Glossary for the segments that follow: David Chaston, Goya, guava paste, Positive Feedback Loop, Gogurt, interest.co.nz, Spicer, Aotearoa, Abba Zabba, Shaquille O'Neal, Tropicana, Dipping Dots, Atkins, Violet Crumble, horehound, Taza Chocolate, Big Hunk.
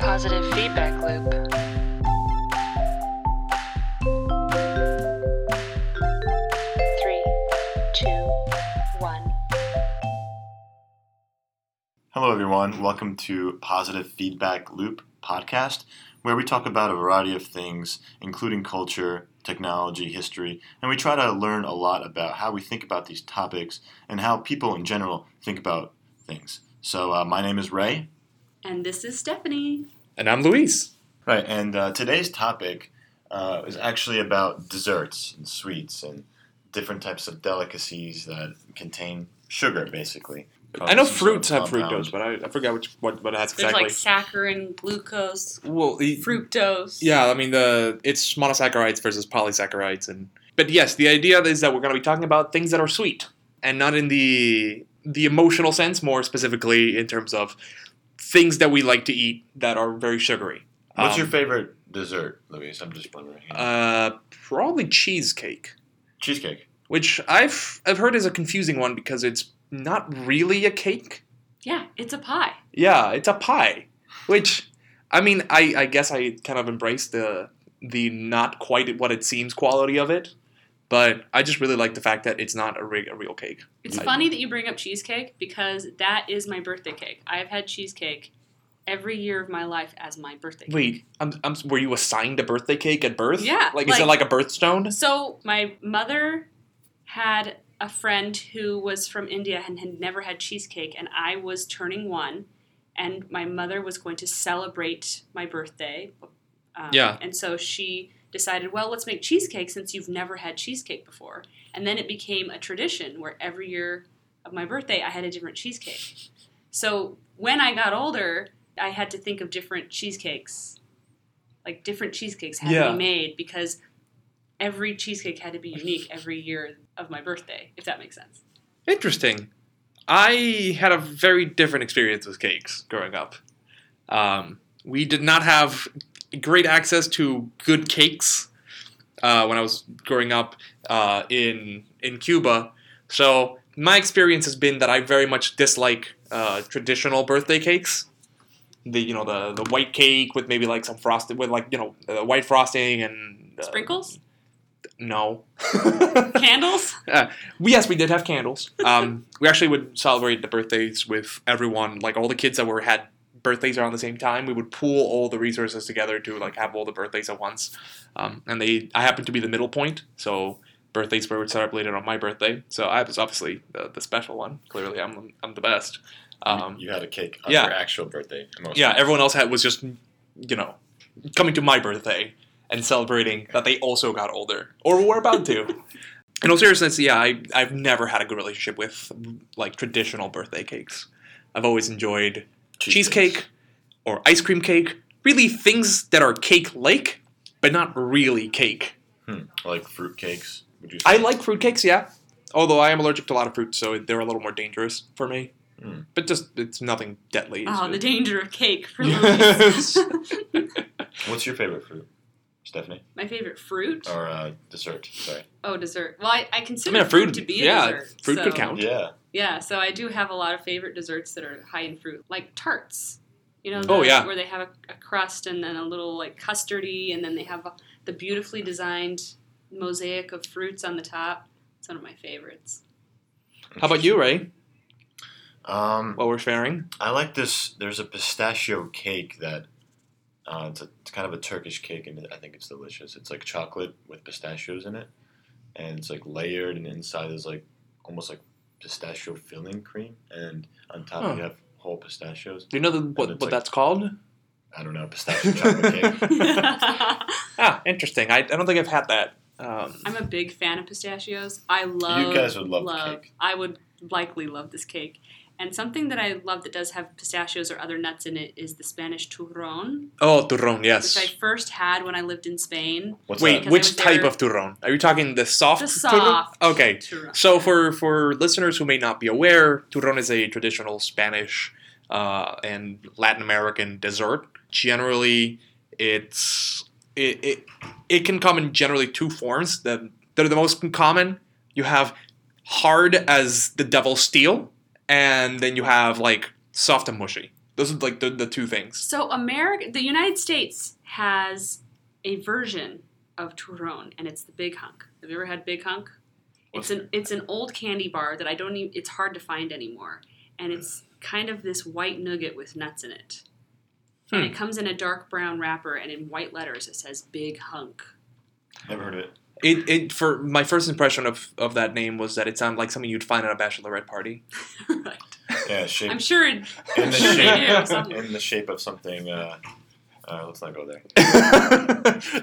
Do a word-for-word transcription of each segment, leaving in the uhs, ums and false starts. Positive Feedback Loop. Three, two, one. Hello, everyone. Welcome to Positive Feedback Loop podcast, where we talk about a variety of things, including culture, technology, history, and we try to learn a lot about how we think about these topics and how people in general think about things. So uh, my name is Ray. And this is Stephanie. And I'm Luis. Right, and uh, today's topic uh, is actually about desserts and sweets and different types of delicacies that contain sugar, basically. I know fruits have fructose, but I, I forgot which what what it has exactly. There's like saccharin, glucose, well, the, fructose. Yeah, I mean the it's monosaccharides versus polysaccharides, and but yes, the idea is that we're going to be talking about things that are sweet and not in the the emotional sense, more specifically in terms of things that we like to eat that are very sugary. What's um, your favorite dessert, Luis? I'm just wondering. Uh, probably cheesecake. Cheesecake, which I've I've heard is a confusing one because it's not really a cake. Yeah, it's a pie. Yeah, it's a pie. Which, I mean, I, I guess I kind of embrace the the not quite what it seems quality of it. But I just really like the fact that it's not a, re- a real cake. It's I funny know. that you bring up cheesecake because that is my birthday cake. I've had cheesecake every year of my life as my birthday cake. Wait, I'm, I'm, were you assigned a birthday cake at birth? Yeah. Like, like is it like a birthstone? So my mother had a friend who was from India and had never had cheesecake, and I was turning one, and my mother was going to celebrate my birthday. Um, yeah. And so she decided, well, let's make cheesecake since you've never had cheesecake before. And then it became a tradition where every year of my birthday, I had a different cheesecake. So when I got older, I had to think of different cheesecakes. Like different cheesecakes had yeah. to be made because every cheesecake had to be unique every year of my birthday, if that makes sense. Interesting. I had a very different experience with cakes growing up. Um, we did not have great access to good cakes uh, when I was growing up uh, in in Cuba. So my experience has been that I very much dislike uh, traditional birthday cakes. The you know the the white cake with maybe like some frosting with like you know uh, white frosting and uh, sprinkles. No. Candles? Uh, we, yes, we did have candles. Um, we actually would celebrate the birthdays with everyone. Like, all the kids that were had birthdays around the same time, we would pool all the resources together to, like, have all the birthdays at once. Um, and they, I happened to be the middle point, so birthdays were celebrated on my birthday. So I was obviously the, the special one. Clearly, I'm I'm the best. Um, you had a cake on yeah. your actual birthday. Yeah, times. Everyone else had was just, you know, coming to my birthday and celebrating that they also got older, or were about to. In all seriousness, yeah, I, I've never had a good relationship with, like, traditional birthday cakes. I've always enjoyed cheesecake, cheesecake or ice cream cake. Really things that are cake-like, but not really cake. Hmm. Like fruitcakes, would you say? I like fruitcakes, yeah. Although I am allergic to a lot of fruit, so they're a little more dangerous for me. Mm. But just, it's nothing deadly. Oh, it? The danger of cake for yes. Louise. What's your favorite fruit? Stephanie? My favorite fruit? Or uh, dessert, sorry. Oh, dessert. Well, I, I consider I mean, fruit, fruit to be a yeah, dessert. Yeah, fruit so, could count. Yeah. Yeah, so I do have a lot of favorite desserts that are high in fruit, like tarts. You know, oh, yeah. where they have a, a crust and then a little, like, custardy, and then they have a, the beautifully designed mosaic of fruits on the top. It's one of my favorites. How about you, Ray? Um, what we're sharing? I like this. There's a pistachio cake that... Uh, it's, a, it's kind of a Turkish cake, and I think it's delicious. It's like chocolate with pistachios in it, and it's like layered, and inside is like almost like pistachio filling cream, and on top huh. you have whole pistachios. Do you know the, what, what like, that's called? I don't know, pistachio chocolate cake. Ah, interesting. I, I don't think I've had that. Um, I'm a big fan of pistachios. I love. You guys would love, love the cake. I would likely love this cake. And something that I love that does have pistachios or other nuts in it is the Spanish turrón. Oh, turrón, yes. Which I first had when I lived in Spain. What's Wait, which type of turrón? Are you talking the soft turrón? The soft turrón? Okay. Turrón. So for, for listeners who may not be aware, turrón is a traditional Spanish uh, and Latin American dessert. Generally, it's it, it it can come in generally two forms. The, they're the most common. You have hard as the devil's steel. And then you have, like, soft and mushy. Those are like the, the two things. So America, the United States has a version of Turon, and it's the Big Hunk. Have you ever had Big Hunk? It's an it's an old candy bar that I don't even, it's hard to find anymore. And it's kind of this white nougat with nuts in it. Hmm. And it comes in a dark brown wrapper, and in white letters it says Big Hunk. Never heard of it. It it for my first impression of, of that name was that it sounded like something you'd find at a bachelorette party. Right. Yeah, shape. I'm sure it, in I'm the sure shape in the shape of something. Uh, uh, let's not go there.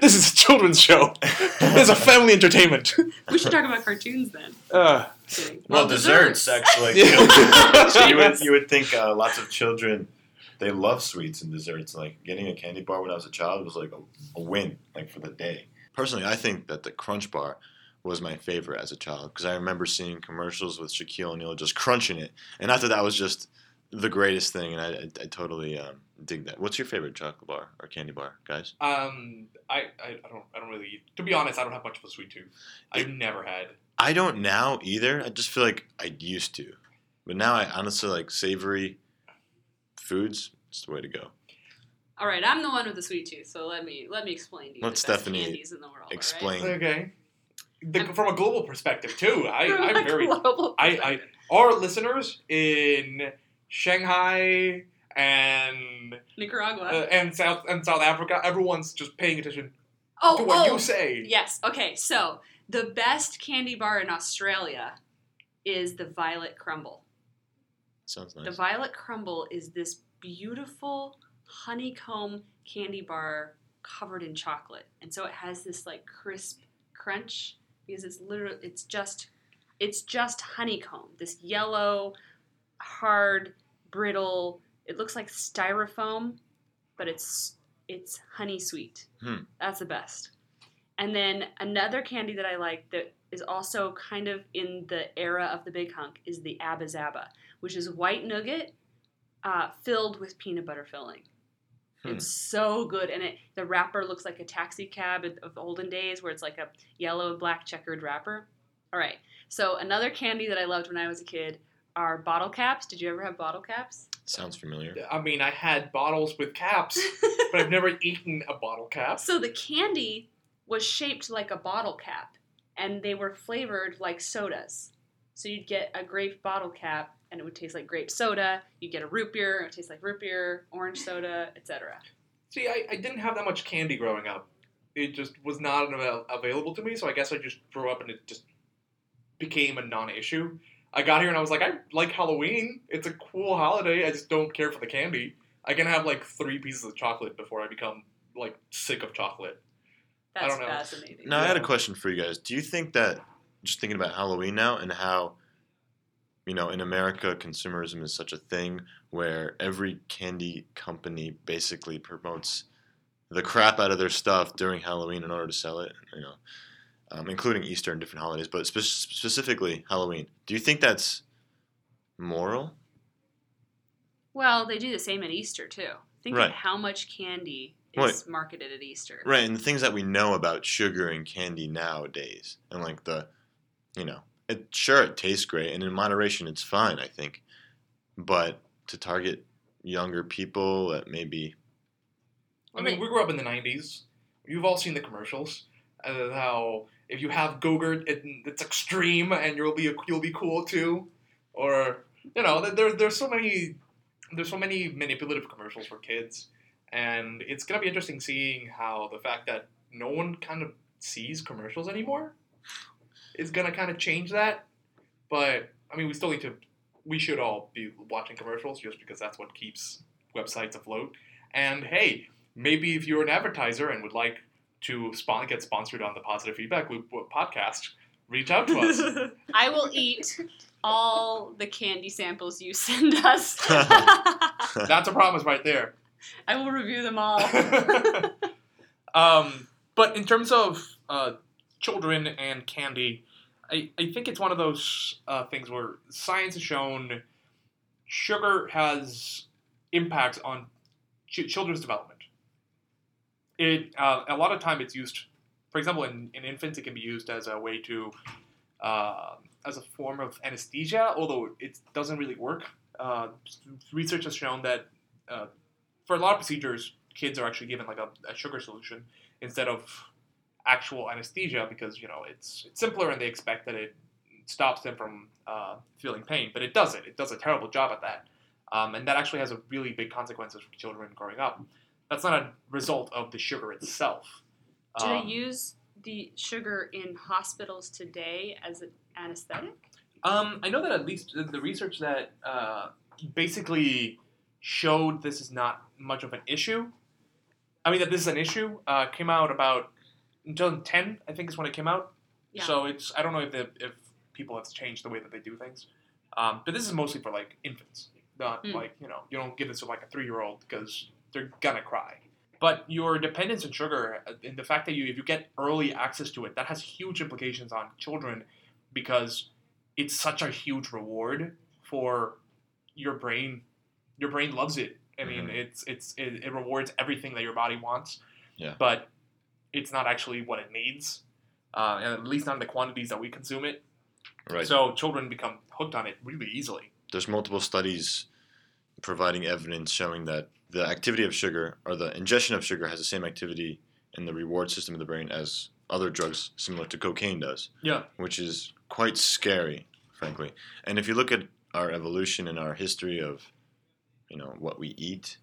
This is a children's show. This is a family entertainment. We should talk about cartoons then. Uh, well, well, desserts, desserts actually. So you would you would think uh, lots of children. They love sweets and desserts. Like getting a candy bar when I was a child was like a, a win, like for the day. Personally, I think that the Crunch Bar was my favorite as a child because I remember seeing commercials with Shaquille O'Neal just crunching it, and I thought that was just the greatest thing, and I, I, I totally um, dig that. What's your favorite chocolate bar or candy bar, guys? Um, I, I, I don't I don't really eat. To be honest, I don't have much of a sweet tooth. I've it, never had. I don't now either. I just feel like I used to, but now I honestly like savory foods. It's the way to go. All right, I'm the one with the sweet tooth, so let me let me explain to you. Let's the best Stephanie candies in the world. Explain. Right? Okay. The, from a global perspective too. I, I'm very. Global I, I our listeners in Shanghai and Nicaragua uh, and South and South Africa. Everyone's just paying attention oh, to what oh, you say. Yes. Okay. So the best candy bar in Australia is the Violet Crumble. Sounds nice. The Violet Crumble is this beautiful honeycomb candy bar covered in chocolate, and so it has this like crisp crunch because it's literally it's just it's just honeycomb, this yellow hard brittle, it looks like styrofoam, but it's it's honey sweet. hmm. That's the best. And then another candy that I like that is also kind of in the era of the Big Hunk is the Abba Zabba, which is white nougat uh, filled with peanut butter filling. It's so good, and it the wrapper looks like a taxi cab of olden days where it's like a yellow and black checkered wrapper. All right, so another candy that I loved when I was a kid are bottle caps. Did you ever have bottle caps? Sounds familiar. I mean, I had bottles with caps, but I've never eaten a bottle cap. So the candy was shaped like a bottle cap, and they were flavored like sodas. So you'd get a grape bottle cap, and it would taste like grape soda. You'd get a root beer, it would taste like root beer, orange soda, et cetera. See, I, I didn't have that much candy growing up. It just was not available to me, so I guess I just grew up and it just became a non-issue. I got here and I was like, I like Halloween. It's a cool holiday. I just don't care for the candy. I can have like three pieces of chocolate before I become like sick of chocolate. That's I don't know. Fascinating. Now, I had a question for you guys. Do you think that, just thinking about Halloween now and how... You know, in America, consumerism is such a thing where every candy company basically promotes the crap out of their stuff during Halloween in order to sell it, you know, um, including Easter and different holidays, but spe- specifically Halloween. Do you think that's moral? Well, they do the same at Easter, too. Think right. of how much candy is right. marketed at Easter. Right, and the things that we know about sugar and candy nowadays, and like the, you know, It, sure, it tastes great, and in moderation, it's fine, I think. But to target younger people that maybe... I mean, we grew up in the nineties. You've all seen the commercials. Uh, how if you have Gogurt, it, it's extreme, and you'll be you'll be cool too. Or you know, there there's so many there's so many manipulative commercials for kids, and it's gonna be interesting seeing how the fact that no one kind of sees commercials anymore is going to kind of change that, but, I mean, we still need to, we should all be watching commercials just because that's what keeps websites afloat. And, hey, maybe if you're an advertiser and would like to spawn, get sponsored on the Positive Feedback Loop podcast, reach out to us. I will eat all the candy samples you send us. That's a promise right there. I will review them all. um, but in terms of uh, children and candy, I, I think it's one of those uh, things where science has shown sugar has impacts on ch- children's development. It uh, a lot of time it's used, for example, in, in infants it can be used as a way to, uh, as a form of anesthesia, although it doesn't really work. Uh, research has shown that uh, for a lot of procedures, kids are actually given like a, a sugar solution instead of actual anesthesia because, you know, it's, it's simpler and they expect that it stops them from uh, feeling pain, but it doesn't. It does a terrible job at that. Um, and that actually has a really big consequences for children growing up. That's not a result of the sugar itself. Do um, they use the sugar in hospitals today as an anesthetic? Um, I know that at least the research that uh, basically showed this is not much of an issue. I mean, that this is an issue uh, came out about twenty ten, I think is when it came out. Yeah. So it's I don't know if the, if people have changed the way that they do things. Um, but this is mostly for, like, infants. Not, mm. like, you know, you don't give this to, like, a three-year-old because they're gonna cry. But your dependence on sugar and the fact that you, if you get early access to it, that has huge implications on children because it's such a huge reward for your brain. Your brain loves it. I mean, mm-hmm. it's it's it, it rewards everything that your body wants. Yeah. But it's not actually what it needs, uh, and at least not in the quantities that we consume it. Right. So children become hooked on it really easily. There's multiple studies providing evidence showing that the activity of sugar or the ingestion of sugar has the same activity in the reward system of the brain as other drugs similar to cocaine does. Yeah. Which is quite scary, frankly. And if you look at our evolution and our history of, you know, what we eat,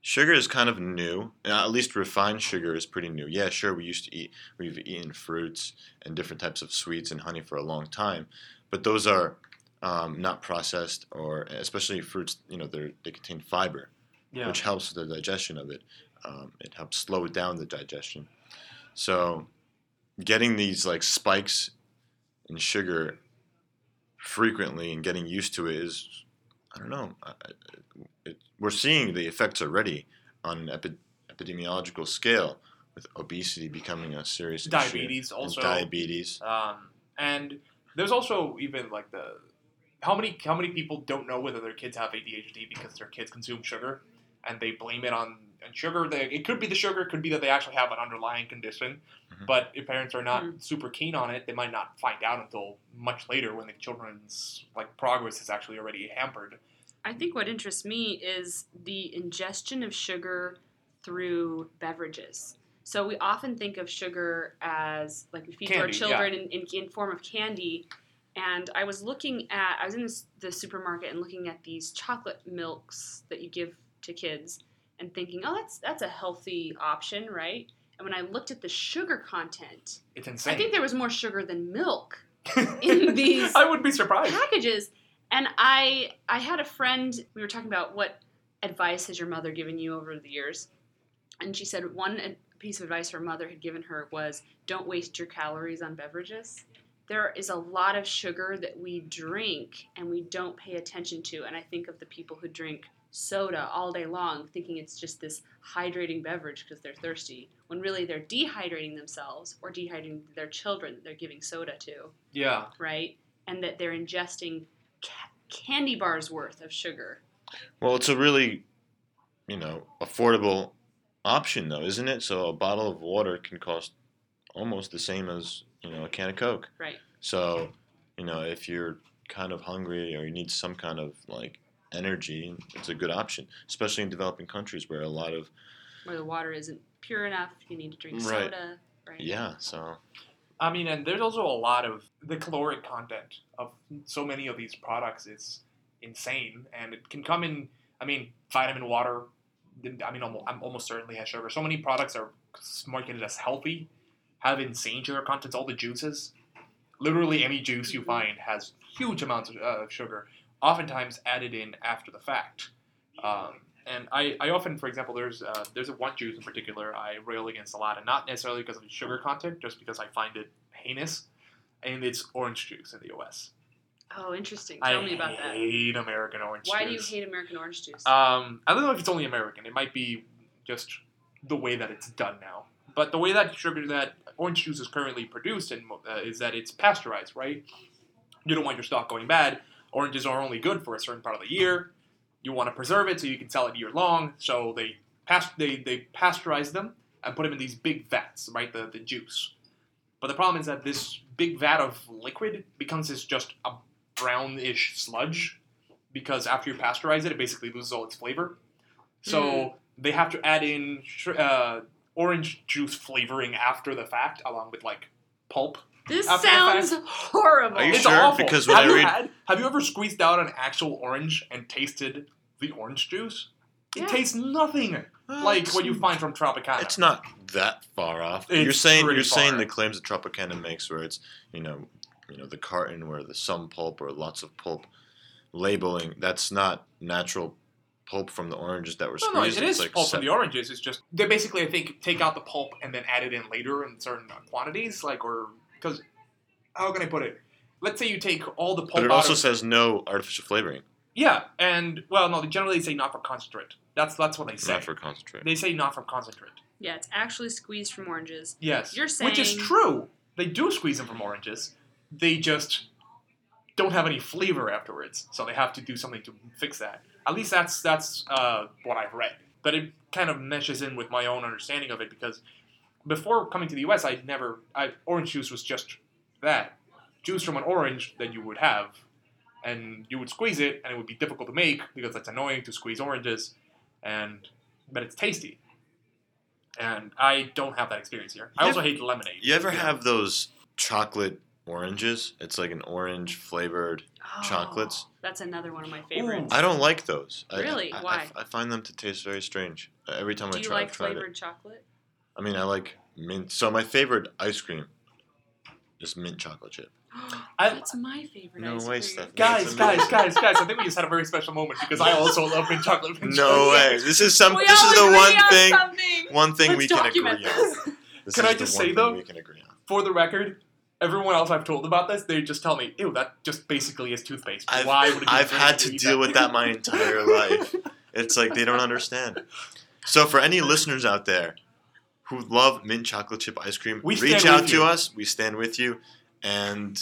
sugar is kind of new. At least refined sugar is pretty new. Yeah, sure, we used to eat, we've eaten fruits and different types of sweets and honey for a long time, but those are Um, not processed, or especially fruits, you know, they they contain fiber, yeah. which helps with the digestion of it. Um, it helps slow down the digestion. So getting these like spikes in sugar frequently and getting used to it is, I don't know, it, it, we're seeing the effects already on an epi- epidemiological scale with obesity becoming a serious diabetes issue. Also. And diabetes also. Um, and there's also even like the... How many how many people don't know whether their kids have A D H D because their kids consume sugar, and they blame it on, on sugar? They, it could be the sugar. It could be that they actually have an underlying condition. Mm-hmm. But if parents are not mm-hmm. super keen on it, they might not find out until much later when the children's like progress is actually already hampered. I think what interests me is the ingestion of sugar through beverages. So we often think of sugar as, like, we feed candy, our children yeah. in, in, in form of candy. And I was looking at, I was in this, the supermarket and looking at these chocolate milks that you give to kids and thinking, oh, that's that's a healthy option, right? And when I looked at the sugar content, it's insane. I think there was more sugar than milk in these I would be surprised. Packages. And I I had a friend, we were talking about what advice has your mother given you over the years. And she said one piece of advice her mother had given her was, don't waste your calories on beverages. There is a lot of sugar that we drink and we don't pay attention to. And I think of the people who drink soda all day long thinking it's just this hydrating beverage because they're thirsty, when really they're dehydrating themselves or dehydrating their children that they're giving soda to. Yeah. Right? And that they're ingesting ca- candy bars worth of sugar. Well, it's a really, you know, affordable option though, isn't it? So a bottle of water can cost almost the same as... you know, a can of Coke. Right. So, you know, if you're kind of hungry or you need some kind of, like, energy, it's a good option, especially in developing countries where a lot of... where the water isn't pure enough, you need to drink right. soda. Right. Yeah, so... I mean, and there's also a lot of... the caloric content of so many of these products is insane, and it can come in, I mean, vitamin water, I mean, almost, almost certainly has sugar. So many products are marketed as healthy, have insane sugar contents, all the juices. Literally any juice you find has huge amounts of uh, sugar, oftentimes added in after the fact. Um, and I, I often, for example, there's uh, there's a one juice in particular I rail against a lot, and not necessarily because of its sugar content, just because I find it heinous, and it's orange juice in the U S Oh, interesting. Tell I me about that. I hate American orange Why juice. Why do you hate American orange juice? Um, I don't know if it's only American. It might be just the way that it's done now. But the way that sugar that orange juice is currently produced in, uh, is that it's pasteurized, right? You don't want your stock going bad. Oranges are only good for a certain part of the year. You want to preserve it so you can sell it year long. So they pas- they they pasteurize them and put them in these big vats, right? The the juice. But the problem is that this big vat of liquid becomes this just a brownish sludge because after you pasteurize it, it basically loses all its flavor. So mm. they have to add in uh, orange juice flavoring after the fact, along with like pulp. This sounds horrible. Are you it's sure? Awful. Because have I you read... had? Have you ever squeezed out an actual orange and tasted the orange juice? It yeah. tastes nothing uh, like what you find from Tropicana. It's not that far off. It's you're saying you're far. saying the claims that Tropicana makes, where it's you know you know the carton where the some pulp or lots of pulp labeling. That's not natural pulp from the oranges that were squeezed. No, no, it it's is like pulp seven. from the oranges. It's just they basically I think take out the pulp and then add it in later in certain quantities, like or because how can I put it? Let's say you take all the pulp. But it also of, says no artificial flavoring. Yeah, and well, no, they generally say not for concentrate. That's that's what they say. Not for concentrate. They say not from concentrate. Yeah, it's actually squeezed from oranges. Yes. You're saying... Which is true. They do squeeze them from oranges. They just don't have any flavor afterwards, so they have to do something to fix that. At least that's that's uh, what I've read. But it kind of meshes in with my own understanding of it, because before coming to the U S, I'd never... I, orange juice was just that. Juice from an orange that you would have, and you would squeeze it, and it would be difficult to make, because it's annoying to squeeze oranges. And but it's tasty, and I don't have that experience here. I also hate lemonade. You ever have those chocolate oranges? It's like an orange flavored oh, chocolates. That's another one of my favorites. Ooh. I don't like those. Really? I, I, Why? I, I find them to taste very strange every time Do I try. Do you like flavored it. chocolate? I mean, I like mint. So my favorite ice cream is mint chocolate chip. That's I, my favorite no ice way, cream. Guys, guys, guys, guys, I think we just had a very special moment because I also love mint chocolate. Mint no chocolate. way. This is some. We this is the one thing, one thing, we can, this. This can is the one say, thing though, we can agree on. Can I just say, though, for the record, everyone else I've told about this, they just tell me, ew, that just basically is toothpaste. I've, Why would it be I've had to, to deal that with that my entire life. It's like they don't understand. So for any listeners out there who love mint chocolate chip ice cream, we reach out to you. us. We stand with you. And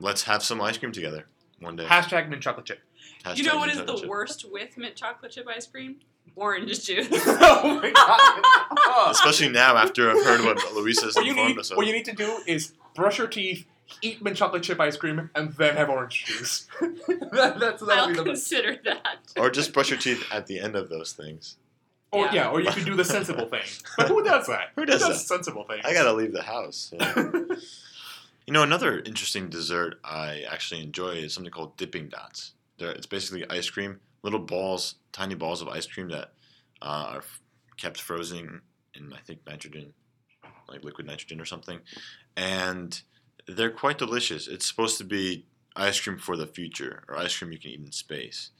let's have some ice cream together one day. Hashtag mint chocolate chip. Hashtag you know what is the chip. worst with mint chocolate chip ice cream? Orange juice. Oh my god. Oh. Especially now after I've heard what Luisa has informed us of. What you need to do is brush your teeth, eat mint chocolate chip ice cream, and then have orange juice. that, that's, I'll be the consider best. that. Or just brush your teeth at the end of those things. Or, yeah. yeah, or you could do the sensible thing. But who does that? Who does, who does that? sensible thing? I gotta leave the house. Yeah. You know, another interesting dessert I actually enjoy is something called Dipping Dots. They're, it's basically ice cream, little balls, tiny balls of ice cream that uh, are f- kept frozen in, I think, nitrogen, like liquid nitrogen or something. And they're quite delicious. It's supposed to be ice cream for the future, or ice cream you can eat in space.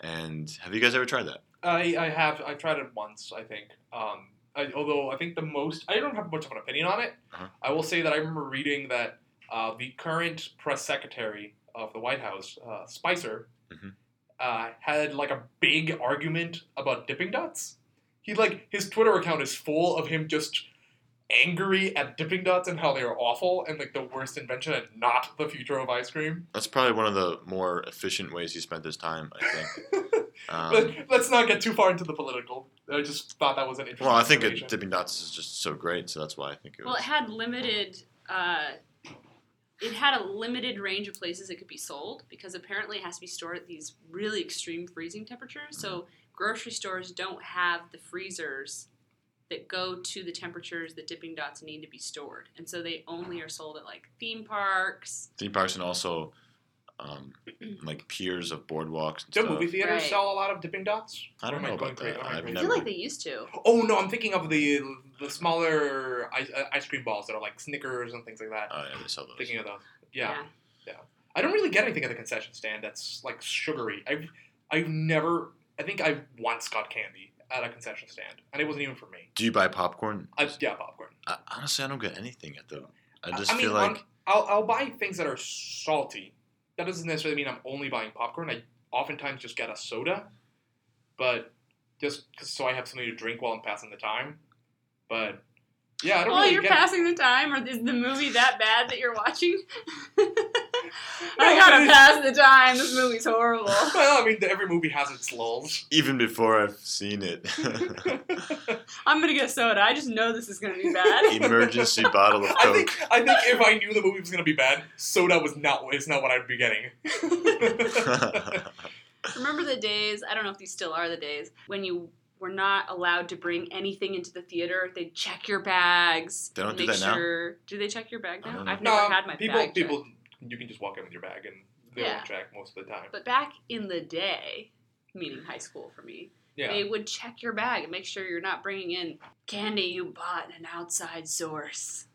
And have you guys ever tried that? I, I have. I tried it once, I think. Um I, although I think the most, I don't have much of an opinion on it. Uh-huh. I will say that I remember reading that uh, the current press secretary of the White House, uh, Spicer, mm-hmm. uh, had like a big argument about Dipping Dots. He like his Twitter account is full of him just angry at Dipping Dots and how they are awful and like the worst invention and not the future of ice cream. That's probably one of the more efficient ways he spent his time, I think. Um, Let's not get too far into the political. I just thought that was an interesting Well, I think it, Dipping Dots is just so great, so that's why I think it well, was... Well, it had limited... Uh, it had a limited range of places it could be sold, because apparently it has to be stored at these really extreme freezing temperatures, mm-hmm. so grocery stores don't have the freezers that go to the temperatures that Dipping Dots need to be stored, and so they only are sold at, like, theme parks. Theme parks and also... Um, like piers of boardwalks. Do movie theaters right. sell a lot of Dipping Dots? I don't know about that. I feel like they used to. Oh no, I'm thinking of the the smaller ice, uh, ice cream balls that are like Snickers and things like that. Oh yeah, they sell those. Thinking of those. Yeah. yeah, yeah. I don't really get anything at the concession stand that's like sugary. I've I've never. I think I once got candy at a concession stand, and it wasn't even for me. Do you buy popcorn? I, yeah, popcorn. I, honestly, I don't get anything at the. I just I mean, feel like on, I'll I'll buy things that are salty. That doesn't necessarily mean I'm only buying popcorn. I oftentimes just get a soda, but just so I have something to drink while I'm passing the time. But yeah, I don't. While really you're get passing it. the time, or is the movie that bad that you're watching? I gotta pass the time. This movie's horrible. Well, I mean, every movie has its lulls. Even before I've seen it, I'm gonna get a soda. I just know this is gonna be bad. Emergency bottle of Coke. I think, I think if I knew the movie was gonna be bad, soda was not. It's not what I'd be getting. Remember the days, I don't know if these still are the days, when you were not allowed to bring anything into the theater. They'd check your bags. They don't do that sure. now? Do they check your bag now? I've never no, had my people, bag people, checked. You can just walk in with your bag and they yeah. don't check most of the time. But back in the day, meaning high school for me, yeah. they would check your bag and make sure you're not bringing in candy you bought in an outside source.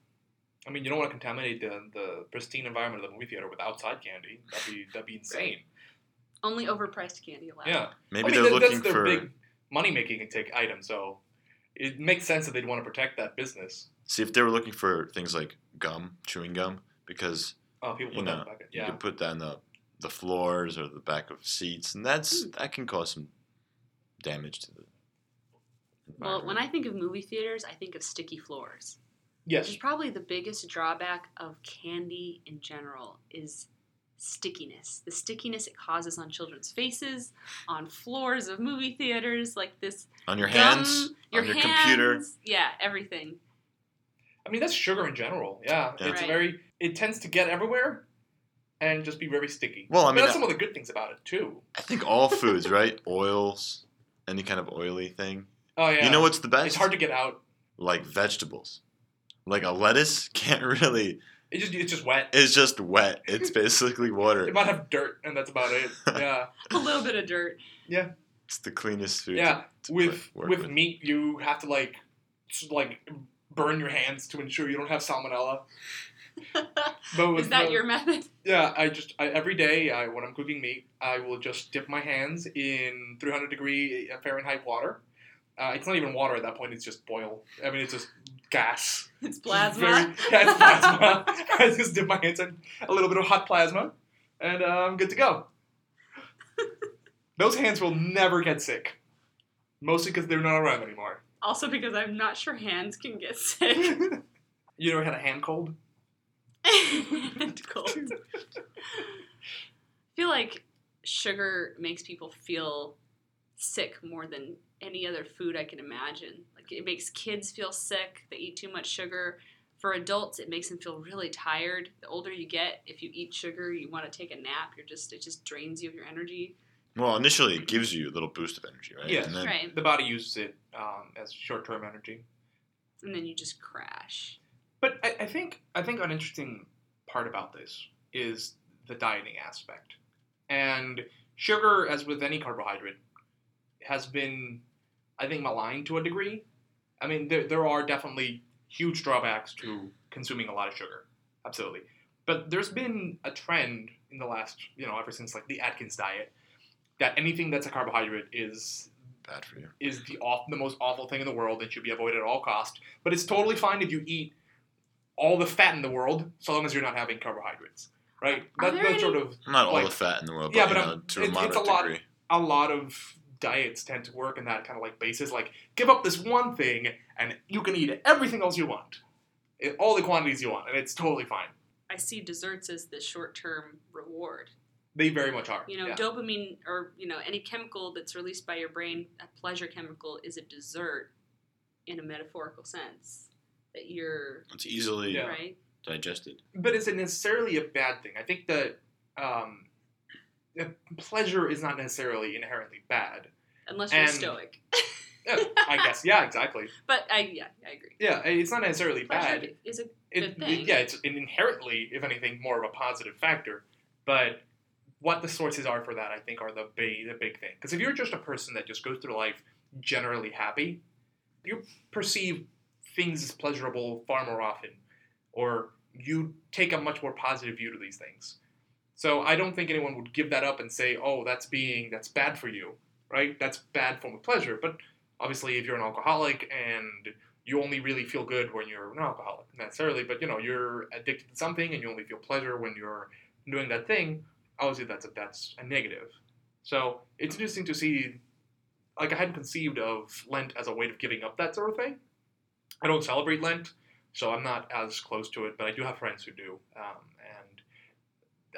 I mean, you don't want to contaminate the, the pristine environment of the movie theater with outside candy. That'd be, that'd be insane. Right. Only overpriced candy allowed. Yeah. Maybe I mean, they're that, looking that's for... That's their big money-making item, so it makes sense that they'd want to protect that business. See, if they were looking for things like gum, chewing gum, because oh, people you, put know, that in the bucket. Yeah. You could put that on the, the floors or the back of seats, and that's mm. that can cause some damage to the environment. Well, when I think of movie theaters, I think of sticky floors. Yes. Which is probably the biggest drawback of candy in general is stickiness. The stickiness it causes on children's faces, on floors of movie theaters, like this. On your gum, hands, your on your hands, computer. Yeah, everything. I mean, that's sugar in general. Yeah. yeah. It's right. very, it tends to get everywhere and just be very sticky. Well, I mean, but that's I, some of the good things about it, too. I think all foods, right? Oils, any kind of oily thing. Oh, yeah. You know what's the best? It's hard to get out. Like vegetables. Like a lettuce can't really... It just, it's just wet. It's just wet. It's basically water. It might have dirt, and that's about it. Yeah. A little bit of dirt. Yeah. It's the cleanest food Yeah. To, to with work with, with meat, you have to, like, like burn your hands to ensure you don't have salmonella. But with, Is that uh, your method? Yeah. I just I, every day I, when I'm cooking meat, I will just dip my hands in three hundred degree Fahrenheit water. Uh, it's not even water at that point. It's just boil. I mean, it's just gas. It's plasma. It's very, yeah, it's plasma. I just dip my hands in a little bit of hot plasma, and uh, I'm good to go. Those hands will never get sick. Mostly because they're not around anymore. Also because I'm not sure hands can get sick. You ever had a hand cold? Hand cold. I feel like sugar makes people feel sick more than any other food I can imagine. Like, it makes kids feel sick. They eat too much sugar. For adults, it makes them feel really tired. The older you get, if you eat sugar, you want to take a nap. You're just It just drains you of your energy. Well, initially, it gives you a little boost of energy, right? Yeah, and then right. The body uses it um, as short-term energy. And then you just crash. But I, I think I think an interesting part about this is the dieting aspect. And sugar, as with any carbohydrate, has been, I think, maligned to a degree. I mean, there there are definitely huge drawbacks to consuming a lot of sugar. Absolutely. But there's been a trend in the last, you know, ever since, like, the Atkins diet, that anything that's a carbohydrate is... Bad for you. Is the off, the most awful thing in the world and should be avoided at all costs. But it's totally fine if you eat all the fat in the world, so long as you're not having carbohydrates. Right? That, that any... sort of... Not like, all the fat in the world, but, yeah, but you know, to it, a moderate it's a lot, degree. A lot of... diets tend to work in that kind of like basis, like give up this one thing and you can eat everything else you want, all the quantities you want, and it's totally fine. I see desserts as the short-term reward. They very much are. You know, yeah. Dopamine or, you know, any chemical that's released by your brain, a pleasure chemical, is a dessert in a metaphorical sense that you're... It's easily yeah. right? digested. But is it necessarily a bad thing? I think that... Um, pleasure is not necessarily inherently bad. Unless you're and, stoic. yeah, I guess. Yeah, exactly. But, I yeah, I agree. Yeah, it's not necessarily pleasure bad. Is a good it, thing. It, yeah, it's inherently, if anything, more of a positive factor. But what the sources are for that, I think, are the big, the big thing. Because if you're just a person that just goes through life generally happy, you perceive things as pleasurable far more often. Or you take a much more positive view to these things. So I don't think anyone would give that up and say, oh, that's being, that's bad for you, right? That's bad form of pleasure. But obviously if you're an alcoholic and you only really feel good when you're an alcoholic, necessarily, but you know, you're addicted to something and you only feel pleasure when you're doing that thing, obviously that's a, that's a negative. So it's interesting to see, like I hadn't conceived of Lent as a way of giving up that sort of thing. I don't celebrate Lent, so I'm not as close to it, but I do have friends who do, um, and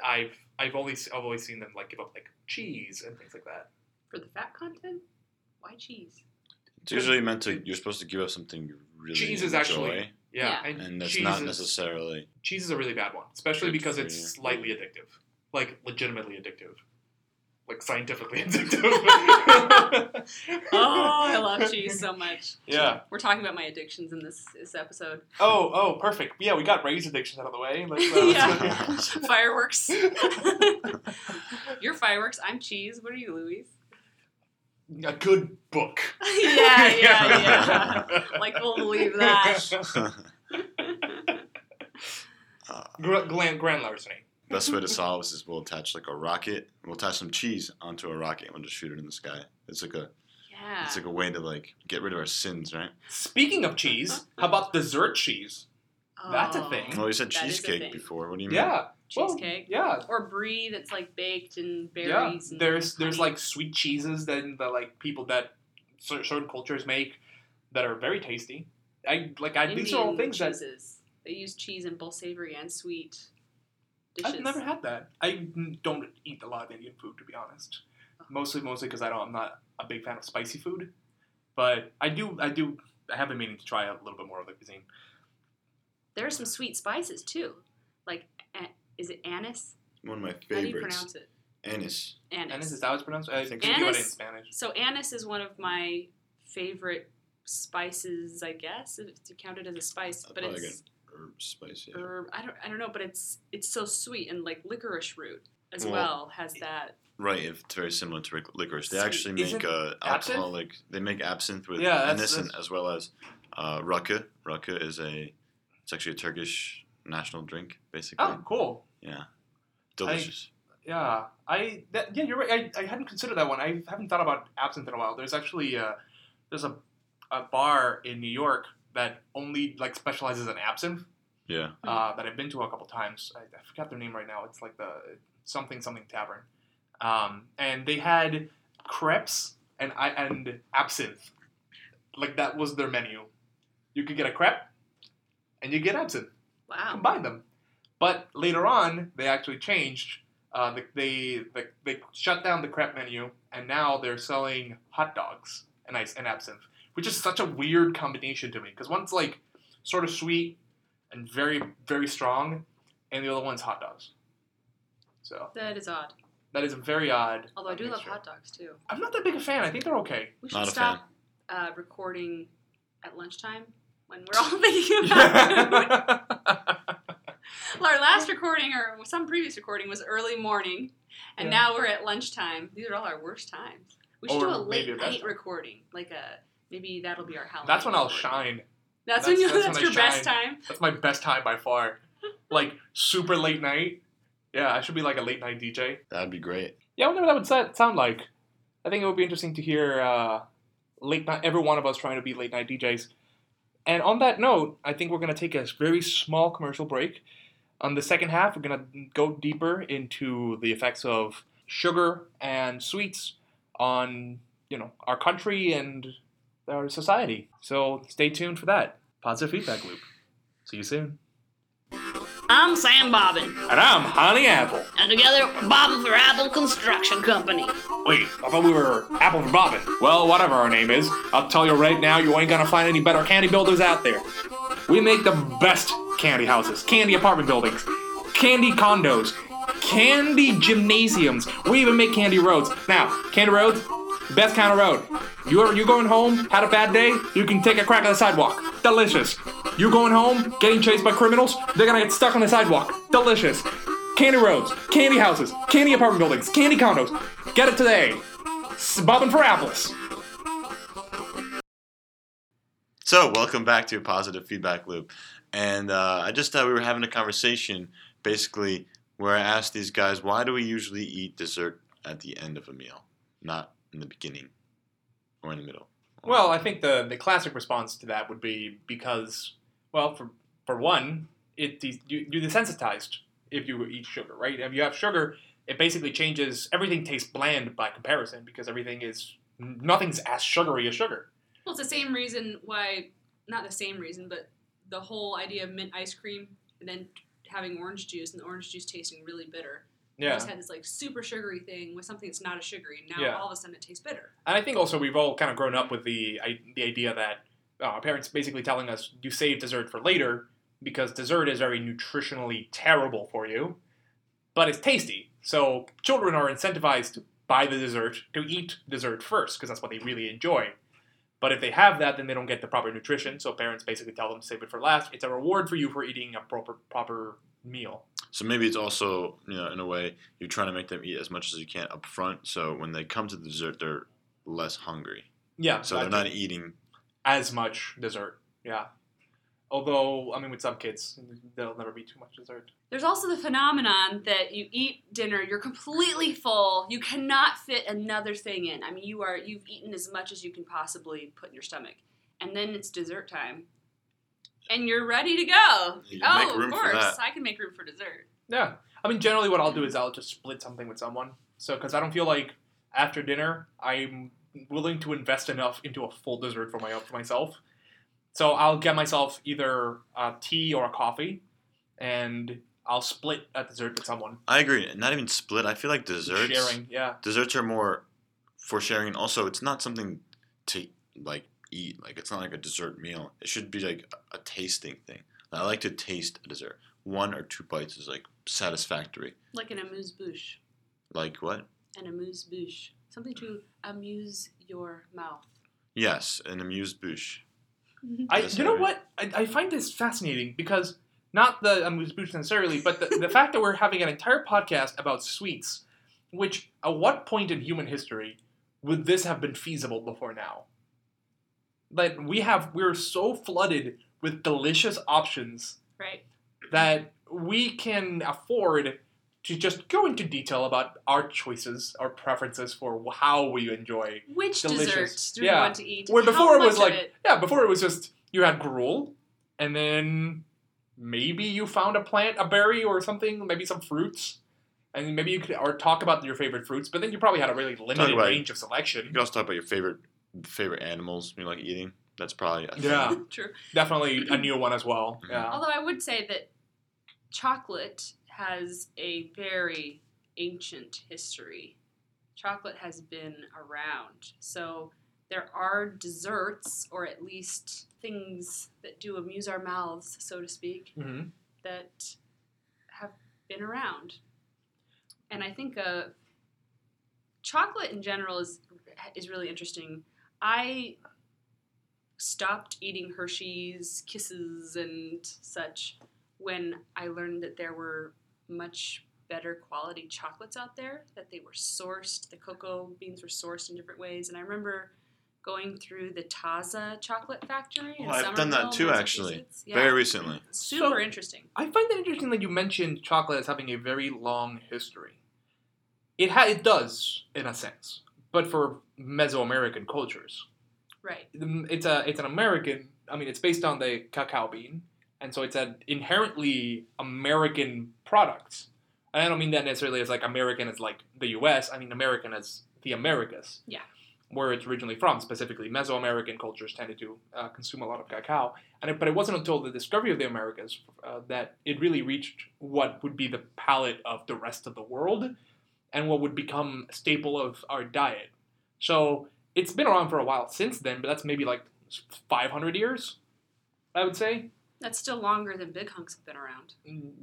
I've I've always I've always seen them like give up like cheese and things like that. For the fat content? Why cheese? It's usually meant to you're supposed to give up something you really cheese is enjoy. Actually yeah, yeah. And, and that's cheese not necessarily is, cheese is a really bad one, especially because it's slightly addictive. Like legitimately addictive. like scientifically addictive. Oh, I love cheese so much. Yeah. We're talking about my addictions in this, this episode. Oh, oh, perfect. Yeah, we got Ray's addictions out of the way. Let's, uh, yeah. Let's fireworks. You're fireworks. I'm cheese. What are you, Louise? A good book. yeah, yeah, yeah. Like, we'll believe that. uh, Gr- grand, grand larceny. Best way to solve this is we'll attach like a rocket. We'll attach some cheese onto a rocket and we'll just shoot it in the sky. It's like a, yeah. It's like a way to like get rid of our sins, right? Speaking of cheese, how about dessert cheese? Oh, that's a thing. Well, you said cheesecake before. What do you mean? Yeah, cheesecake. Well, yeah, or brie that's like baked and berries. Yeah, and there's honey. There's like sweet cheeses that the like people that certain cultures make that are very tasty. I like I Indian these are all things cheeses. That they use cheese in both savory and sweet. Dishes. I've never had that. I don't eat a lot of Indian food, to be honest. Mostly, mostly because I don't. I'm not a big fan of spicy food, but I do. I do. I have been meaning to try a little bit more of the cuisine. There are some sweet spices too, like is it anise? One of my favorites. How do you pronounce it? Anise. Anise. Anise is that how it's pronounced? I think you do it in Spanish. So anise is one of my favorite spices, I guess. It's counted as a spice, but it's. Again. Herb spice, yeah. Herb, I don't, I don't know, but it's it's so sweet, and like licorice root as well, well has that. Right, it's very similar to licorice. They sweet. Actually make uh, alcoholic. They make absinthe with yeah, anise as well as uh, rakı. Rakı is a, it's actually a Turkish national drink, basically. Oh, cool. Yeah, delicious. I, yeah, I that, yeah, you're right. I, I hadn't considered that one. I haven't thought about absinthe in a while. There's actually uh, there's a a bar in New York. That only like specializes in absinthe. Yeah. Uh, that I've been to a couple times. I, I forgot their name right now. It's like the something something tavern, um, and they had crepes and I and absinthe. Like that was their menu. You could get a crepe, and you get absinthe. Wow. Combine them, but later on they actually changed. Uh, the, they the, they shut down the crepe menu, and now they're selling hot dogs and ice and absinthe. Which is such a weird combination to me. Because one's, like, sort of sweet and very, very strong. And the other one's hot dogs. So that is odd. That is very odd. Although I do love hot dogs, too. I'm not that big a fan. I think they're okay. We should stop uh, recording at lunchtime when we're all thinking about food. Well, our last recording, or some previous recording, was early morning. And yeah. Now we're at lunchtime. These are all our worst times. We should or do a late-night recording. Like a... Maybe that'll be our Halloween. That's when I'll shine. That's, that's when you. That's, that's when your best time. That's my best time by far. Like super late night. Yeah, I should be like a late night D J. That'd be great. Yeah, I wonder what that would sound like. I think it would be interesting to hear uh, late night. Every one of us trying to be late night D Js. And on that note, I think we're gonna take a very small commercial break. On the second half, we're gonna go deeper into the effects of sugar and sweets on you know our country and. Our society. So stay tuned for that. Positive Feedback Loop. See you soon. I'm Sam Bobbin. And I'm Honey Apple. And together we're Bobbin for Apple Construction Company. Wait, I thought we were Apple for Bobbin. Well, whatever our name is, I'll tell you right now, you ain't gonna find any better candy builders out there. We make the best candy houses, candy apartment buildings, candy condos, candy gymnasiums. We even make candy roads. Now, candy roads, best kind of road. You're you going home, had a bad day, you can take a crack on the sidewalk. Delicious. You going home, getting chased by criminals, they're gonna get stuck on the sidewalk. Delicious. Candy roads, candy houses, candy apartment buildings, candy condos. Get it today. It's Bobbing for Apples. So, welcome back to Positive Feedback Loop. And uh, I just thought we were having a conversation, basically, where I asked these guys, why do we usually eat dessert at the end of a meal, not in the beginning? Or in the middle. Or well, I think the, the classic response to that would be because, well, for for one, it de- you, you're desensitized if you eat sugar, right? If you have sugar, it basically changes, everything tastes bland by comparison because everything is, nothing's as sugary as sugar. Well, it's the same reason why, not the same reason, but the whole idea of mint ice cream and then having orange juice and the orange juice tasting really bitter. Yeah. We just had this like super sugary thing with something that's not as sugary, and now yeah. all of a sudden it tastes bitter. And I think also we've all kind of grown up with the I, the idea that uh, our parents basically telling us you save dessert for later because dessert is very nutritionally terrible for you, but it's tasty. So children are incentivized buy the dessert, to eat dessert first, because that's what they really enjoy. But if they have that, then they don't get the proper nutrition, so parents basically tell them to save it for last. It's a reward for you for eating a proper proper meal. So maybe it's also, you know, in a way, you're trying to make them eat as much as you can up front, so when they come to the dessert, they're less hungry. Yeah. So they're not eating as much dessert, yeah. Although, I mean, with some kids, there'll never be too much dessert. There's also the phenomenon that you eat dinner, you're completely full, you cannot fit another thing in. I mean, you are, you've eaten as much as you can possibly put in your stomach. And then it's dessert time. And you're ready to go. You can make room for that. Oh, of course, I can make room for dessert. Yeah. I mean, generally what I'll do is I'll just split something with someone. So, because I don't feel like after dinner, I'm willing to invest enough into a full dessert for my for myself. So I'll get myself either a tea or a coffee, and I'll split a dessert with someone. I agree. Not even split. I feel like desserts... Sharing, yeah. Desserts are more for sharing. And also, it's not something to, like, eat. Like, it's not like a dessert meal. It should be, like, a, a tasting thing. I like to taste a dessert. One or two bites is, like, satisfactory. Like an amuse-bouche. Like what? An amuse-bouche. Something to amuse your mouth. Yes, an amuse-bouche. I, you know what? I, I find this fascinating because not the amuse-bouche necessarily, but the, the fact that we're having an entire podcast about sweets, which at what point in human history would this have been feasible before now? Like we have, we're so flooded with delicious options, right, that we can afford to just go into detail about our choices, our preferences for how we enjoy which desserts do we yeah. want to eat. Where before it was like, it? yeah, before it was just you had gruel, and then maybe you found a plant, a berry, or something, maybe some fruits, and maybe you could or talk about your favorite fruits. But then you probably had a really limited range of selection. You can also talk about your favorite favorite animals you like eating. That's probably a yeah, thing. True, definitely a new one as well. Mm-hmm. Yeah. Although I would say that chocolate has a very ancient history. Chocolate has been around. So there are desserts, or at least things that do amuse our mouths, so to speak, mm-hmm. that have been around. And I think uh, chocolate in general is is really interesting. I stopped eating Hershey's Kisses and such when I learned that there were much better quality chocolates out there, that they were sourced, the cocoa beans were sourced in different ways. And I remember going through the Taza Chocolate Factory in Somerville. Well, I've done that too, actually, yeah. very recently. Super so, interesting. I find that interesting that you mentioned chocolate as having a very long history. It ha- it does, in a sense, but for Mesoamerican cultures. Right. It's a it's an American, I mean, it's based on the cacao bean. And so it's an inherently American product. And I don't mean that necessarily as like American as like the U S. I mean American as the Americas. Yeah. Where it's originally from, specifically. Mesoamerican cultures tended to uh, consume a lot of cacao. And it, but it wasn't until the discovery of the Americas uh, that it really reached what would be the palate of the rest of the world and what would become a staple of our diet. So it's been around for a while since then, but that's maybe like five hundred years, I would say. That's still longer than Big Hunks have been around.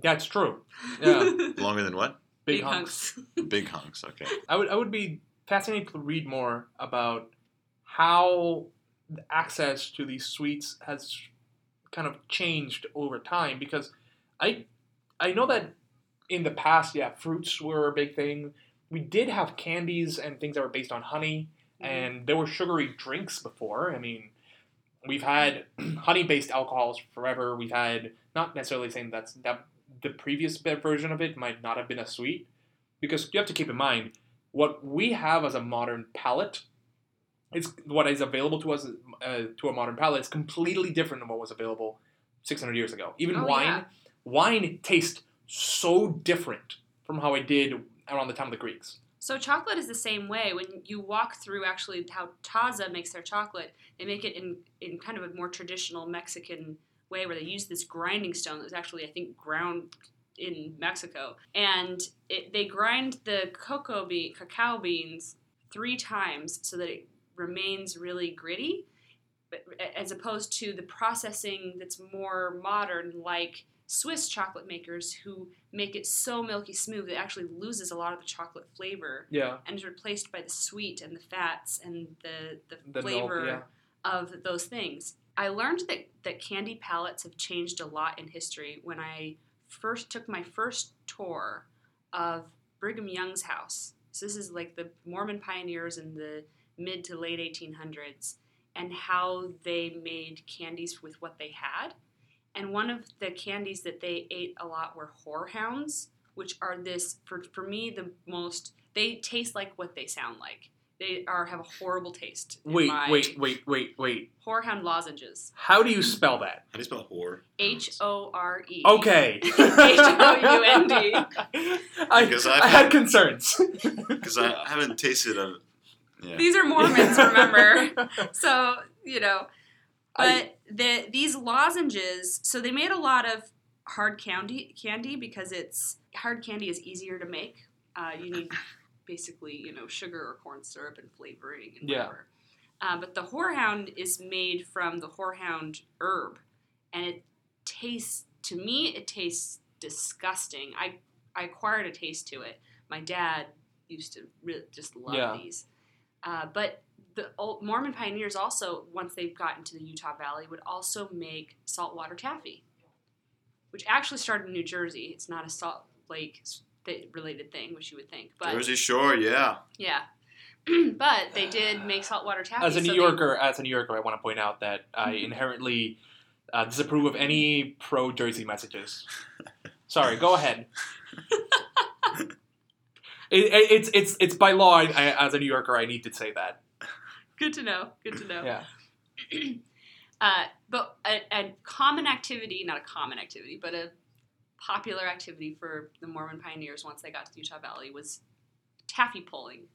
That's true. Yeah. Longer than what? Big, Big Hunks. hunks. Big Hunks, okay. I would I would be fascinated to read more about how the access to these sweets has kind of changed over time, because I I know that in the past, yeah, fruits were a big thing. We did have candies and things that were based on honey, mm-hmm. and there were sugary drinks before. I mean, we've had honey-based alcohols forever. We've had, not necessarily saying that's that the previous version of it might not have been a sweet, because you have to keep in mind, what we have as a modern palate, is what is available to us uh, to a modern palate is completely different than what was available six hundred years ago. Even oh, wine, yeah. wine tastes so different from how it did around the time of the Greeks. So chocolate is the same way. When you walk through actually how Taza makes their chocolate, they make it in, in kind of a more traditional Mexican way where they use this grinding stone that was actually, I think, ground in Mexico. And it, they grind the cocoa bean, cacao beans three times so that it remains really gritty, but as opposed to the processing that's more modern, like Swiss chocolate makers who make it so milky smooth it actually loses a lot of the chocolate flavor. Yeah. And is replaced by the sweet and the fats and the, the, the flavor milk, yeah. of those things. I learned that, that candy palettes have changed a lot in history when I first took my first tour of Brigham Young's house. So this is like the Mormon pioneers in the mid to late eighteen hundreds and how they made candies with what they had. And one of the candies that they ate a lot were horehounds, which are this, for, for me, the most, they taste like what they sound like. They are have a horrible taste. Wait, wait, wait, wait, wait. Horehound lozenges. How do you spell that? How do you spell whore? H O R E. Okay. H O U N D. I, because I had concerns. Because I haven't tasted a... Yeah. These are Mormons, remember? So, you know. But the, these lozenges, so they made a lot of hard candy, candy because it's, hard candy is easier to make. Uh, you need... basically, you know, sugar or corn syrup and flavoring and whatever. Yeah. Uh, but the horehound is made from the horehound herb, and it tastes, to me, it tastes disgusting. I, I acquired a taste to it. My dad used to really just love yeah. these. Uh, but the old Mormon pioneers also, once they've gotten to the Utah Valley, would also make saltwater taffy, which actually started in New Jersey. It's not a Salt Lake related thing, which you would think. But, Jersey Shore, yeah. Yeah. But they did make saltwater taffy. As a New so Yorker, they... as a New Yorker, I want to point out that I inherently uh, disapprove of any pro-Jersey messages. Sorry, go ahead. it, it, it's it's it's by law, I, I, as a New Yorker, I need to say that. Good to know. Good to know. Yeah. uh, but a, a common activity, not a common activity, but a popular activity for the Mormon pioneers once they got to the Utah Valley was taffy pulling,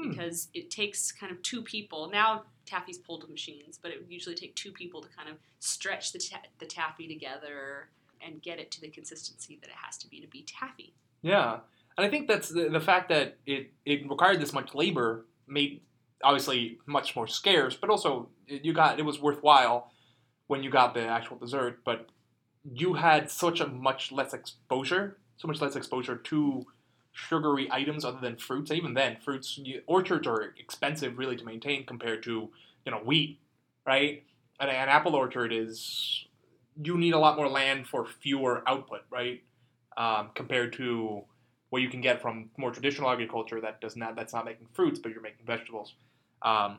hmm. because it takes kind of two people. Now taffy's pulled with machines, but it would usually take two people to kind of stretch the ta- the taffy together and get it to the consistency that it has to be to be taffy. Yeah, and I think that's the, the fact that it, it required this much labor made obviously much more scarce, but also you got it was worthwhile when you got the actual dessert, but you had such a much less exposure, so much less exposure to sugary items other than fruits. And even then, fruits, orchards are expensive really to maintain compared to, you know, wheat, right? And an apple orchard is, you need a lot more land for fewer output, right? Um, compared to what you can get from more traditional agriculture that does not, that's not making fruits, but you're making vegetables. Um,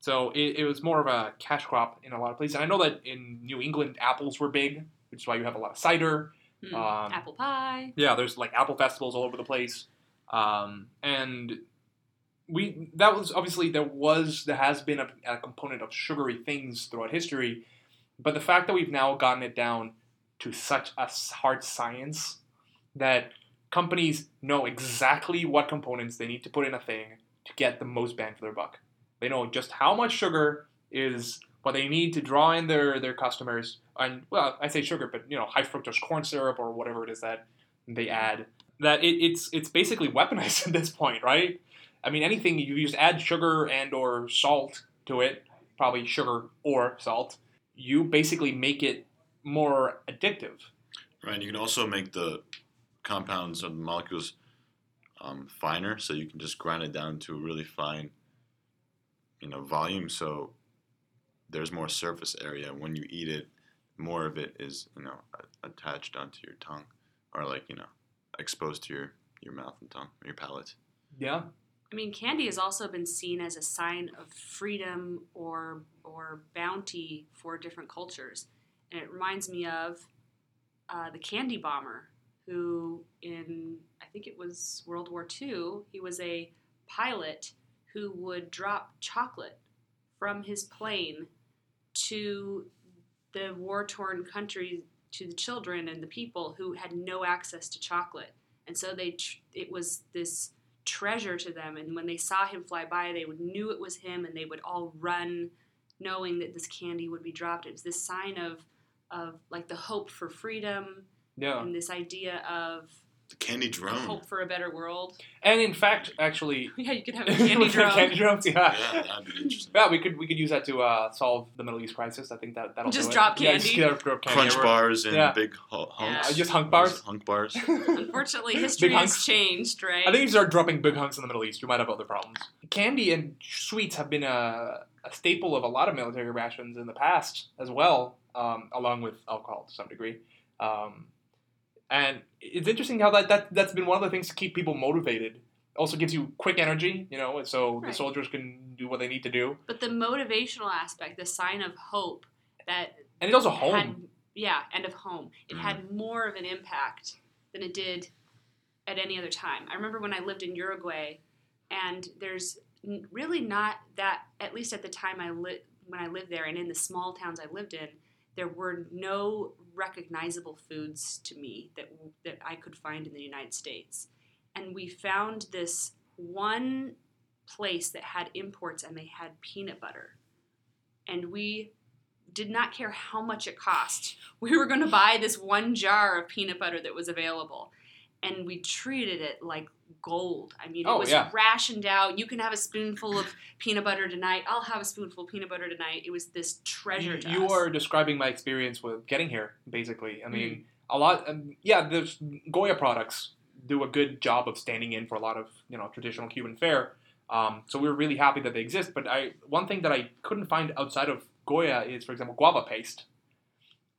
so it, it was more of a cash crop in a lot of places. And I know that in New England, apples were big, which is why you have a lot of cider. Mm, um, apple pie. Yeah, there's like apple festivals all over the place. Um, and we that was obviously there was there has been a, a component of sugary things throughout history. But the fact that we've now gotten it down to such a hard science that companies know exactly what components they need to put in a thing to get the most bang for their buck. They know just how much sugar is what they need to draw in their, their customers. And, well, I say sugar, but, you know, high fructose corn syrup or whatever it is that they add, that it, it's it's basically weaponized at this point, right? I mean, anything, you just add sugar and or salt to it, probably sugar or salt, you basically make it more addictive. Right, and you can also make the compounds and molecules um, finer, so you can just grind it down to a really fine, you know, volume, so there's more surface area. When you eat it, more of it is, you know, attached onto your tongue or, like, you know, exposed to your, your mouth and tongue, your palate. Yeah. I mean, candy has also been seen as a sign of freedom or or bounty for different cultures. And it reminds me of uh, the candy bomber who in, I think it was World War Two, he was a pilot who would drop chocolate from his plane to the war-torn country, to the children and the people who had no access to chocolate. And so they tr- it was this treasure to them. And when they saw him fly by, they would, knew it was him, and they would all run knowing that this candy would be dropped. It was this sign of, of like, the hope for freedom, yeah. and this idea of The candy drone. Hope for a better world. And in fact, actually... yeah, you could have a candy drone. Candy drones, yeah. Yeah, that'd be interesting. Yeah, we could, we could use that to uh, solve the Middle East crisis. I think that, that'll just do drop it. Candy? Yeah, just drop candy. Crunch bars and yeah. big ho- hunks. Yeah. Just hunk bars? Hunk bars. Unfortunately, history big has hunks. Changed, right? I think if you start dropping big hunks in the Middle East, you might have other problems. Candy and sweets have been a, a staple of a lot of military rations in the past as well, um, along with alcohol to some degree. Um... And it's interesting how that, that, that's been one of the things to keep people motivated. Also gives you quick energy, you know, so right. the soldiers can do what they need to do. But the motivational aspect, the sign of hope that... And it's also home. Had, yeah, and of home. It mm-hmm. had more of an impact than it did at any other time. I remember when I lived in Uruguay, and there's really not that, at least at the time I li- when I lived there and in the small towns I lived in, there were no recognizable foods to me that that I could find in the United States. And we found this one place that had imports, and they had peanut butter. And we did not care how much it cost. We were going to buy this one jar of peanut butter that was available. And we treated it like gold. I mean, it oh, was yeah. rationed out. You can have a spoonful of peanut butter tonight. I'll have a spoonful of peanut butter tonight. It was this treasure to You us. Are describing my experience with getting here, basically. I mean, mm-hmm. a lot... Um, yeah, the Goya products do a good job of standing in for a lot of, you know, traditional Cuban fare. Um, so we were really happy that they exist. But I one thing that I couldn't find outside of Goya is, for example, guava paste.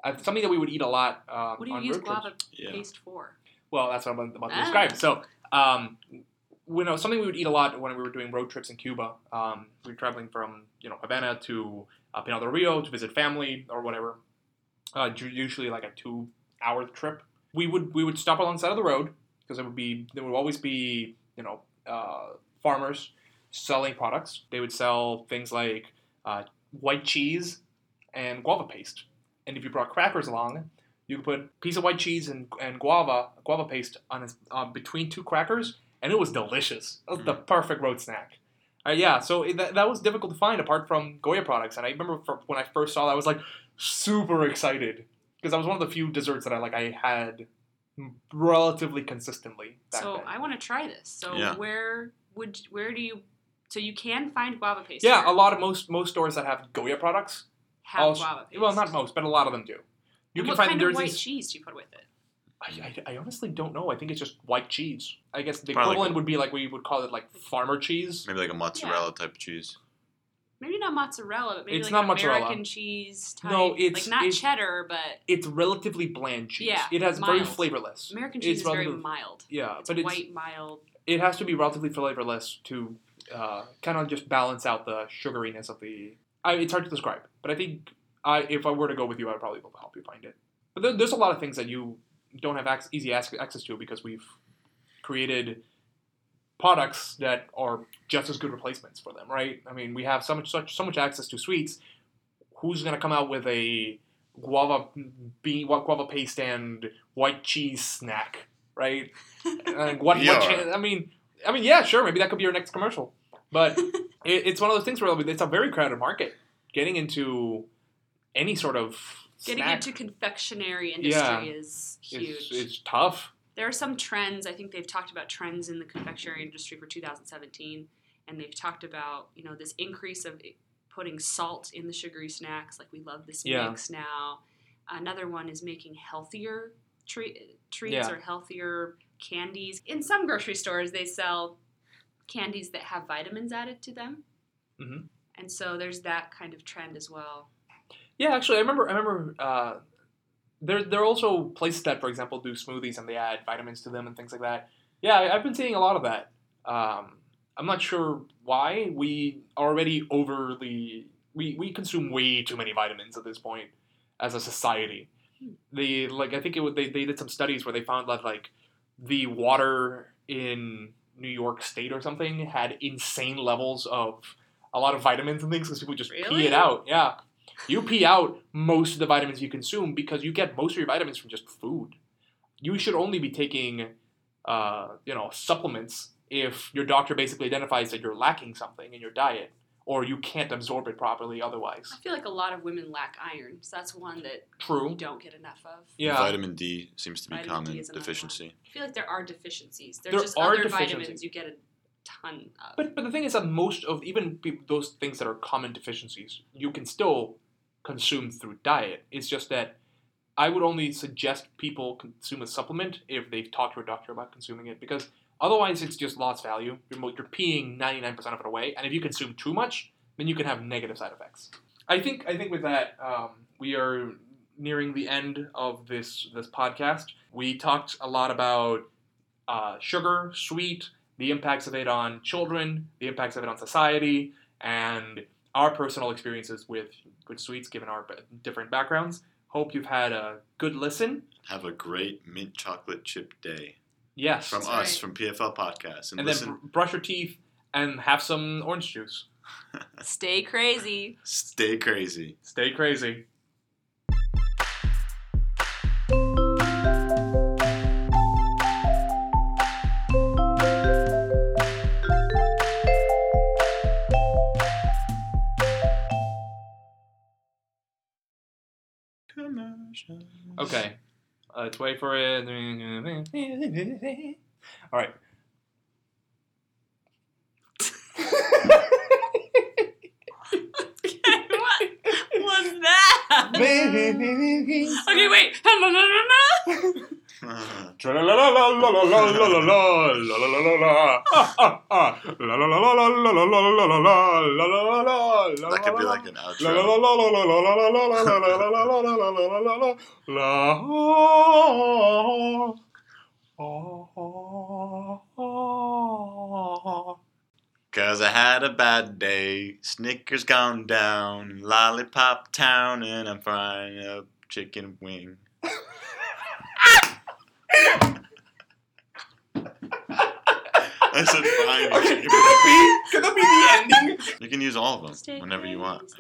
Uh, something that we would eat a lot on uh, What do you use guava trips. Paste yeah. for? Well, that's what I'm about to describe. So, um, you know, something we would eat a lot when we were doing road trips in Cuba. Um, we were traveling from, you know, Havana to uh, Pinal del Rio to visit family or whatever. Uh, usually like a two-hour trip. We would we would stop alongside of the road because it would be there would always be, you know, uh, farmers selling products. They would sell things like uh, white cheese and guava paste. And if you brought crackers along, you could put a piece of white cheese and, and guava guava paste on his, uh, between two crackers, and it was delicious. It was mm. the perfect road snack. Uh, yeah, so it, that, that was difficult to find apart from Goya products. And I remember for, when I first saw that, I was like super excited because that was one of the few desserts that I like I had relatively consistently. Back so then. I want to try this. So yeah. where would where do you? So you can find guava paste. Yeah, here. A lot of most most stores that have Goya products have also, guava paste. Well, not most, but a lot of them do. You and can what find kind of white these... cheese do you put with it? I, I I honestly don't know. I think it's just white cheese. I guess the Probably equivalent like a, would be like we would call it like farmer cheese. Maybe like a mozzarella yeah. type of cheese. Maybe not mozzarella, but maybe it's like not American mozzarella. Cheese type. No, it's... Like not it's, cheddar, but... It's relatively bland cheese. Yeah, it has mild. Very flavorless. American cheese it's is very mild. Yeah, it's but white, it's... white, mild. It has to be relatively flavorless to uh, kind of just balance out the sugariness of the... I, it's hard to describe, but I think... I, if I were to go with you, I'd probably be able to help you find it. But there, there's a lot of things that you don't have ac- easy ac- access to because we've created products that are just as good replacements for them, right? I mean, we have so much such, so much access to sweets. Who's going to come out with a guava bean, guava paste and white cheese snack, right? uh, what, yeah. what ch- I mean, I mean, yeah, sure, maybe that could be your next commercial. But it, it's one of those things where it's a very crowded market. Getting into any sort of snack. Getting into confectionery industry yeah, is huge. It's, it's tough. There are some trends. I think they've talked about trends in the confectionery industry for two thousand seventeen, and they've talked about, you know, this increase of putting salt in the sugary snacks. Like, we love this yeah. mix now. Another one is making healthier tre- treats yeah. or healthier candies. In some grocery stores, they sell candies that have vitamins added to them. Mm-hmm. And so there's that kind of trend as well. Yeah, actually, I remember. I remember uh, there there are also places that, for example, do smoothies and they add vitamins to them and things like that. Yeah, I, I've been seeing a lot of that. Um, I'm not sure why we already overly we, we consume way too many vitamins at this point as a society. They like I think it would, they they did some studies where they found that like the water in New York State or something had insane levels of a lot of vitamins and things because people just really? Pee it out. Yeah. You pee out most of the vitamins you consume because you get most of your vitamins from just food. You should only be taking, uh, you know, supplements if your doctor basically identifies that you're lacking something in your diet or you can't absorb it properly otherwise. I feel like a lot of women lack iron, so that's one that True. we don't get enough of. Yeah. Vitamin D seems to be vitamin common deficiency. One. I feel like there are deficiencies. There, there just are other vitamins you get a ton of. But but the thing is that most of even those things that are common deficiencies, you can still consume through diet. It's just that I would only suggest people consume a supplement if they've talked to a doctor about consuming it, because otherwise it's just lost value. You're, you're peeing ninety-nine percent of it away, and if you consume too much, then you can have negative side effects. I think I think with that, um, we are nearing the end of this, this podcast. We talked a lot about uh, sugar, sweet, the impacts of it on children, the impacts of it on society, and our personal experiences with, with sweets given our different backgrounds. Hope you've had a good listen. Have a great mint chocolate chip day. Yes. From right. us, from P F L Podcast. And, and listen. then br- brush your teeth and have some orange juice. Stay crazy. Stay crazy. Stay crazy. Okay, let's wait for it. All right. Okay, what was that? Okay, wait. That could be like an outro. 'Cause I had a bad day, Snickers gone down, Lollipop Town, and I'm frying a chicken wing. I said frying a chicken wing. Could that be the ending? You can use all of them whenever you want.